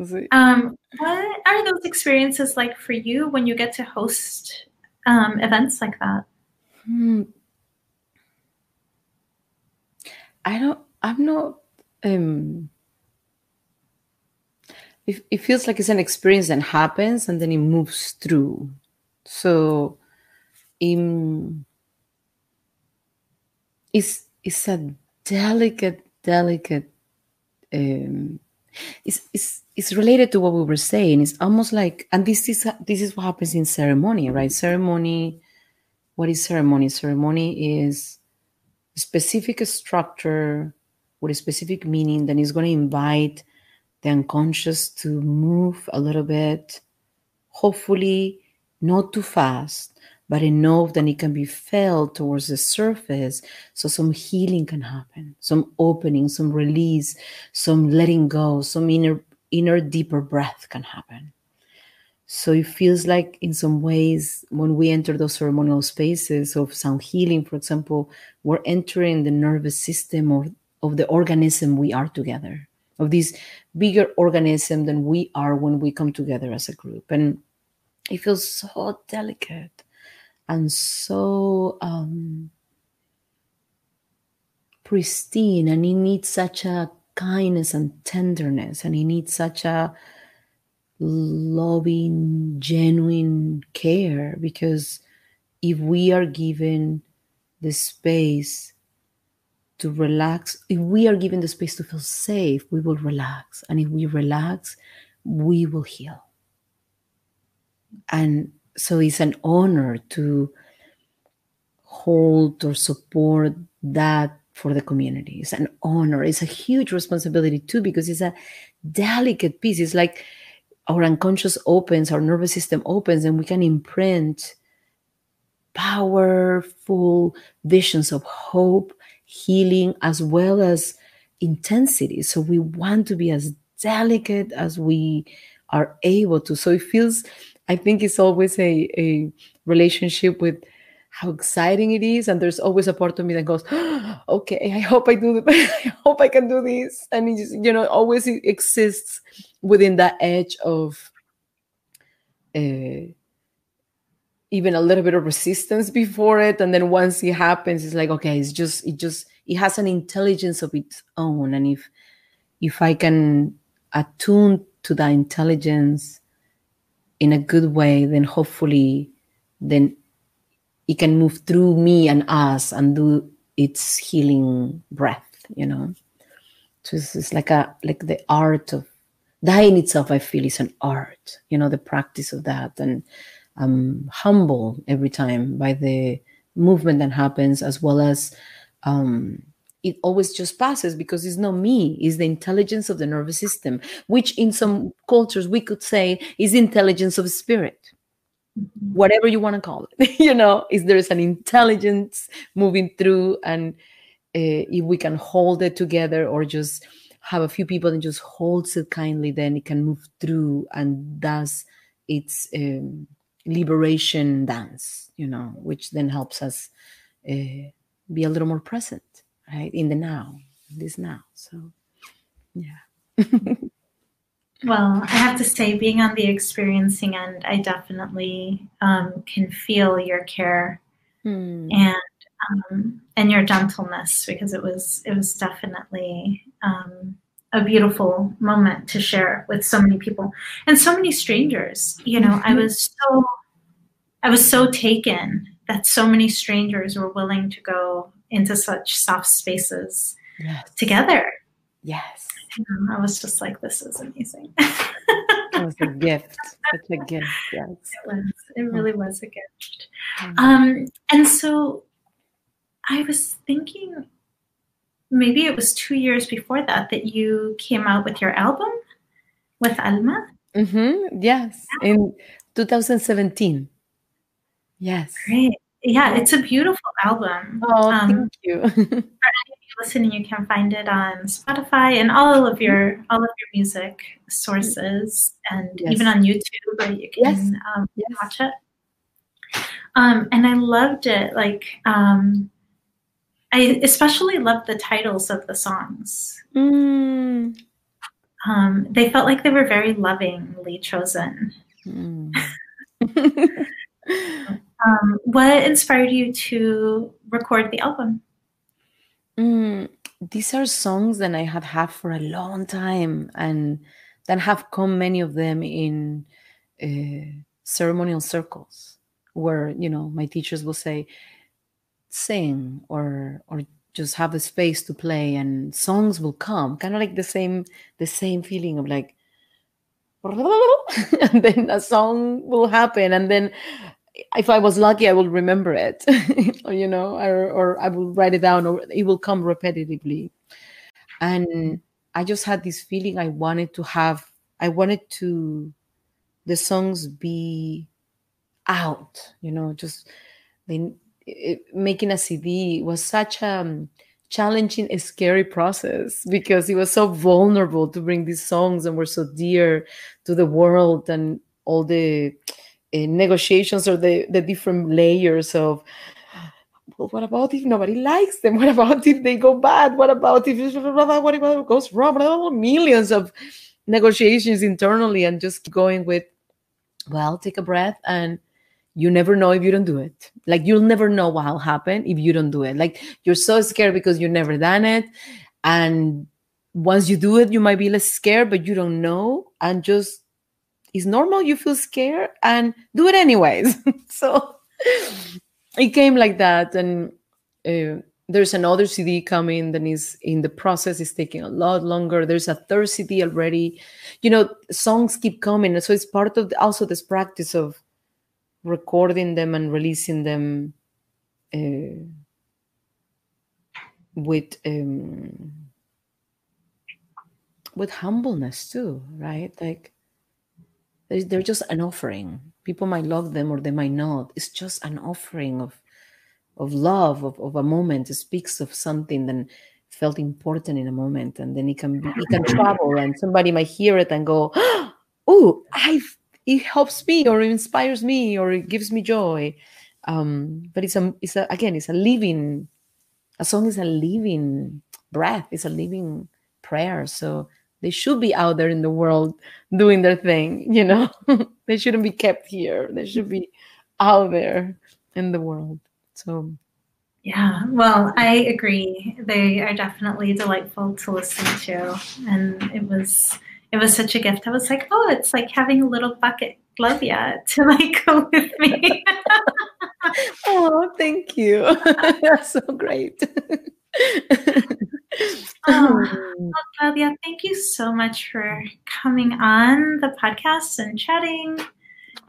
Sí. Um, what are those experiences like for you when you get to host um, events like that? Hmm. I don't. I'm not. Um, it, it feels like it's an experience that happens and then it moves through. So. Um, it's, it's a delicate, delicate, um, it's, it's, it's related to what we were saying. It's almost like, and this is, this is what happens in ceremony, right? Ceremony, what is ceremony? Ceremony is a specific structure with a specific meaning that is going to invite the unconscious to move a little bit, hopefully not too fast, but enough that it can be felt towards the surface so some healing can happen, some opening, some release, some letting go, some inner, inner deeper breath can happen. So it feels like in some ways when we enter those ceremonial spaces of sound healing, for example, we're entering the nervous system of, of the organism we are together, of this bigger organism than we are when we come together as a group. And it feels so delicate. And so um, pristine, and it needs such a kindness and tenderness, and it needs such a loving, genuine care, because if we are given the space to relax, if we are given the space to feel safe, we will relax. And if we relax, we will heal. And so it's an honor to hold or support that for the community. It's an honor. It's a huge responsibility too, because it's a delicate piece. It's like our unconscious opens, our nervous system opens, and we can imprint powerful visions of hope, healing, as well as intensity. So we want to be as delicate as we are able to. So it feels... I think it's always a, a relationship with how exciting it is. And there's always a part of me that goes, oh, okay, I hope I do this. I hope I can do this. And it just, you know, always it exists within that edge of uh, even a little bit of resistance before it. And then once it happens, it's like, okay, it's just, it just, it has an intelligence of its own. And if, if I can attune to that intelligence in a good way, then hopefully then it can move through me and us and do its healing breath, you know. So it's, it's like a like the art of that in itself, I feel, is an art, you know, the practice of that. And I'm humbled every time by the movement that happens, as well as um it always just passes, because it's not me, it's the intelligence of the nervous system, which in some cultures we could say is intelligence of spirit. whatever you want to call it, you know, is there's an intelligence moving through, and uh, if we can hold it together or just have a few people and just holds it kindly, then it can move through and does its um, liberation dance, you know, which then helps us uh, be a little more present, right? In the now, in this now. So, yeah. Well, I have to say, being on the experiencing end, I definitely um, can feel your care hmm. and um, and your gentleness, because it was it was definitely um, a beautiful moment to share with so many people and so many strangers. You know, I was so I was so taken that so many strangers were willing to go into such soft spaces yes. together. Yes. And I was just like, this is amazing. It was a gift. It's a gift. Yes. It was. It really was a gift. Um, and so I was thinking maybe it was two years before that that you came out with your album with Alma. Mm-hmm. Yes. In twenty seventeen. Yes. Great. Yeah, it's a beautiful album. Oh, um, thank you. Listening, you can find it on Spotify and all of your all of your music sources, and yes. even on YouTube, where you can yes. Um, yes. watch it. Um, and I loved it. Like, um, I especially loved the titles of the songs. Mm. Um, they felt like they were very lovingly chosen. Mm. um, what inspired you to record the album? Mm, these are songs that I have had for a long time, and that have come, many of them, in uh, ceremonial circles where, you know, my teachers will say, sing or or just have a space to play, and songs will come, kind of like the same the same feeling of like, and then a song will happen, and then if I was lucky, I will remember it, or, you know, or, or I will write it down, or it will come repetitively. And I just had this feeling I wanted to have, I wanted to, the songs be out, you know, just they, it, making a C D was such a challenging, a scary process, because it was so vulnerable to bring these songs and were so dear to the world, and all the negotiations or the, the different layers of, well, what about if nobody likes them? What about if they go bad? What about if, what about if it goes wrong? Millions of negotiations internally, and just going with, well, take a breath, and you never know if you don't do it. Like, you'll never know what will happen if you don't do it. Like, you're so scared because you've never done it. And once you do it, you might be less scared, but you don't know. And just, it's normal, you feel scared, and do it anyways. So it came like that. And uh, there's another C D coming that is in the process, is taking a lot longer. There's a third C D already. You know, songs keep coming. So it's part of the, also this practice of recording them and releasing them uh, with... Um, with humbleness too, right? Like, they're just an offering. People might love them or they might not. It's just an offering of of love, of, of a moment. It speaks of something that felt important in a moment, and then it can be, it can travel, and somebody might hear it and go, oh, I it helps me, or it inspires me, or it gives me joy. Um, but it's a, it's a, again, it's a living, a song is a living breath. It's a living prayer. So they should be out there in the world doing their thing, you know. They shouldn't be kept here. They should be out there in the world. So, yeah, well, I agree. They are definitely delightful to listen to. And it was it was such a gift. I was like, oh, it's like having a little bucket, Claudia, to like go with me. Oh, thank you. That's so great. Oh, well, Claudia, thank you so much for coming on the podcast and chatting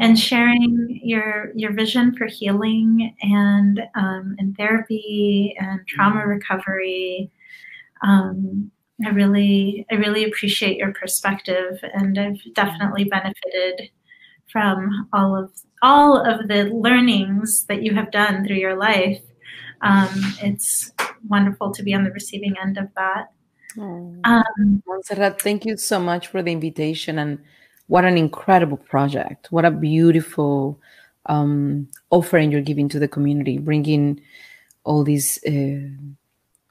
and sharing your your vision for healing and um, and therapy and trauma recovery. Um, I really I really appreciate your perspective, and I've definitely benefited from all of all of the learnings that you have done through your life. Um, it's wonderful to be on the receiving end of that. Oh. Um, Montserrat, thank you so much for the invitation, and what an incredible project. What a beautiful um, offering you're giving to the community, bringing all these uh,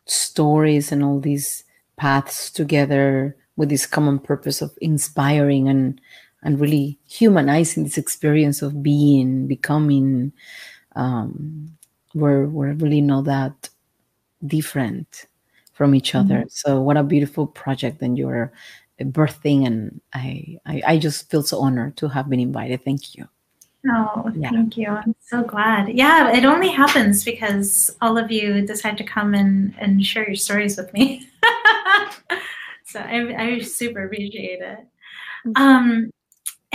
stories and all these paths together with this common purpose of inspiring and and really humanizing this experience of being, becoming, um, we're, we're really not that different from each other. Mm-hmm. So what a beautiful project and you're birthing, and I, I, I just feel so honored to have been invited. Thank you. Oh, yeah. Thank you. I'm so glad. Yeah, it only happens because all of you decide to come and, and share your stories with me. So I, I super appreciate it. Um,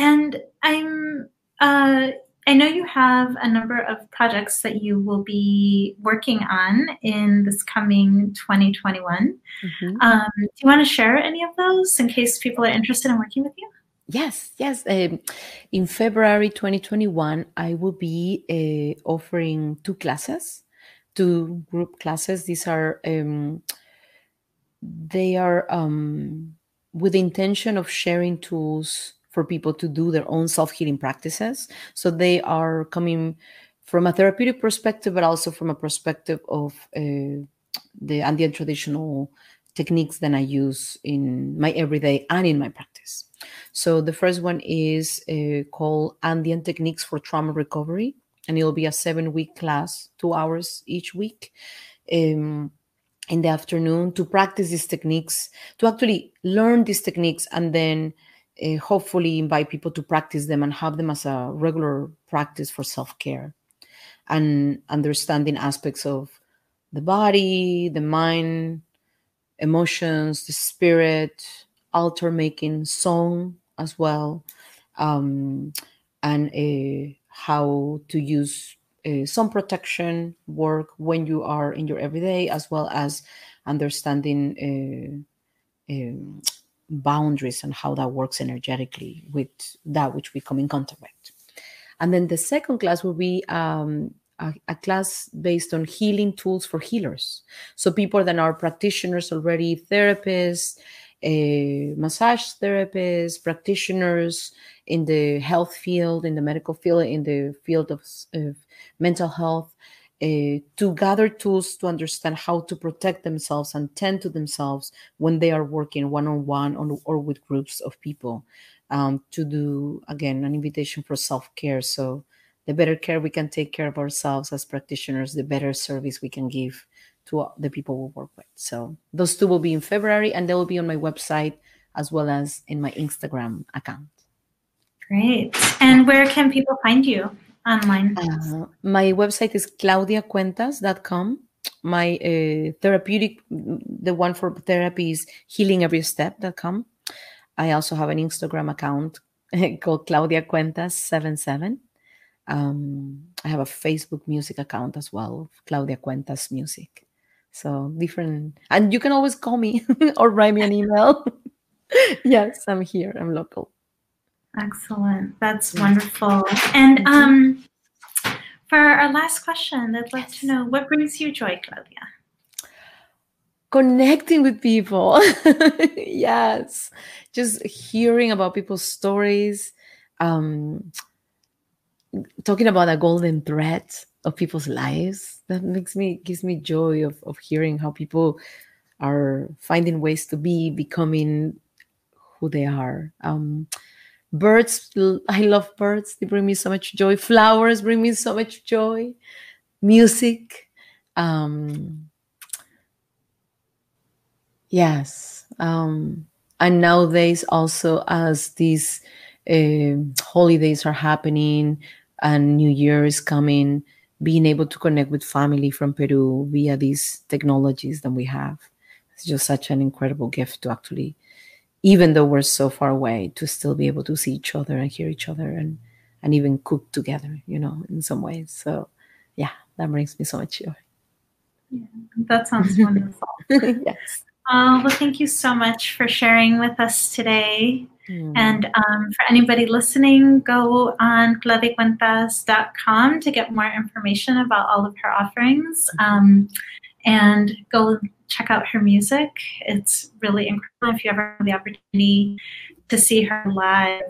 and I'm, uh, I know you have a number of projects that you will be working on in this coming twenty twenty-one. Mm-hmm. Um, do you want to share any of those in case people are interested in working with you? Yes, yes. Um, in February twenty twenty-one, I will be uh, offering two classes, two group classes. These are, um, they are um, with the intention of sharing tools for people to do their own self-healing practices. So they are coming from a therapeutic perspective, but also from a perspective of uh, the Andean traditional techniques that I use in my everyday and in my practice. So the first one is uh, called Andean Techniques for Trauma Recovery, and it'll be a seven-week class, two hours each week um, in the afternoon to practice these techniques, to actually learn these techniques, and then uh, hopefully invite people to practice them and have them as a regular practice for self-care and understanding aspects of the body, the mind, emotions, the spirit, altar making, song as well, um, and uh, how to use uh, some protection work when you are in your everyday, as well as understanding uh, uh, boundaries and how that works energetically with that which we come in contact with. And then the second class will be um, a, a class based on healing tools for healers. So people that are practitioners already, therapists, a massage therapists, practitioners in the health field, in the medical field, in the field of, of mental health, uh, to gather tools to understand how to protect themselves and tend to themselves when they are working one-on-one on, or with groups of people, um, to do, again, an invitation for self-care. So the better care we can take care of ourselves as practitioners, the better service we can give to the people we work with. So those two will be in February, and they will be on my website as well as in my Instagram account. Great. And where can people find you online? Uh, my website is claudia cuentas dot com. My uh, therapeutic, the one for therapy, is healing every step dot com. I also have an Instagram account called claudia cuentas seventy-seven. Um, I have a Facebook music account as well, Claudia Cuentas Music. So different, and you can always call me or write me an email. Yes, I'm here. I'm local. Excellent. That's wonderful. And um, for our last question, I'd like yes. to know, what brings you joy, Claudia? Connecting with people. Yes. Just hearing about people's stories. Um, talking about a golden thread of people's lives, that makes me, gives me joy of, of hearing how people are finding ways to be, becoming who they are. Um, birds, I love birds. They bring me so much joy. Flowers bring me so much joy. Music. Um, yes. Um, and nowadays also as these uh, holidays are happening, and New Year is coming, being able to connect with family from Peru via these technologies that we have. It's just such an incredible gift to actually, even though we're so far away, to still be able to see each other and hear each other and, and even cook together, you know, in some ways. So yeah, that brings me so much joy. Yeah, that sounds wonderful. Yes. Oh, well, thank you so much for sharing with us today. Mm. And um, for anybody listening, go on claudia cuentas dot com to get more information about all of her offerings. Um, and go check out her music. It's really incredible. If you ever have the opportunity to see her live,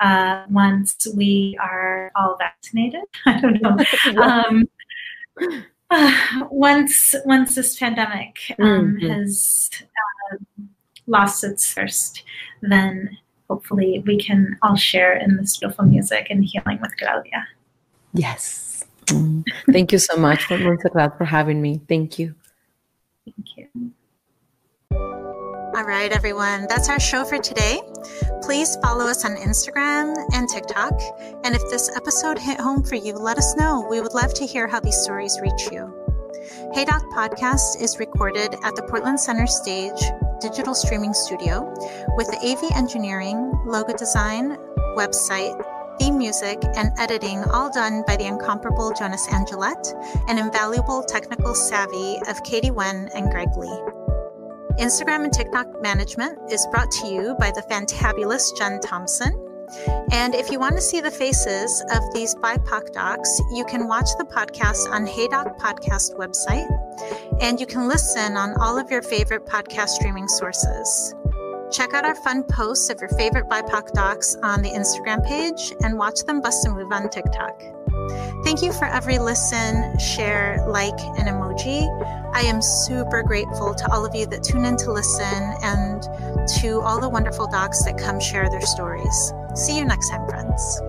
uh, once we are all vaccinated, I don't know. Um, Uh, once, once this pandemic um, mm-hmm. has uh, lost its thirst, then hopefully we can all share in this beautiful music and healing with Claudia. Yes. Mm. Thank you so much, Montserrat, for having me. Thank you. Thank you. All right, everyone, that's our show for today. Please follow us on Instagram and TikTok. And if this episode hit home for you, let us know. We would love to hear how these stories reach you. Hey Doc Podcast is recorded at the Portland Center Stage Digital Streaming Studio with the A V engineering, logo design, website, theme music, and editing all done by the incomparable Jonas Angelette and invaluable technical savvy of Katie Wen and Greg Lee. Instagram and TikTok management is brought to you by the fantabulous Jen Thompson. And if you want to see the faces of these B I P O C docs, you can watch the podcast on Hey Doc Podcast website, and you can listen on all of your favorite podcast streaming sources. Check out our fun posts of your favorite B I P O C docs on the Instagram page and watch them bust a move on TikTok. Thank you for every listen, share, like, and emoji. I am super grateful to all of you that tune in to listen and to all the wonderful docs that come share their stories. See you next time, friends.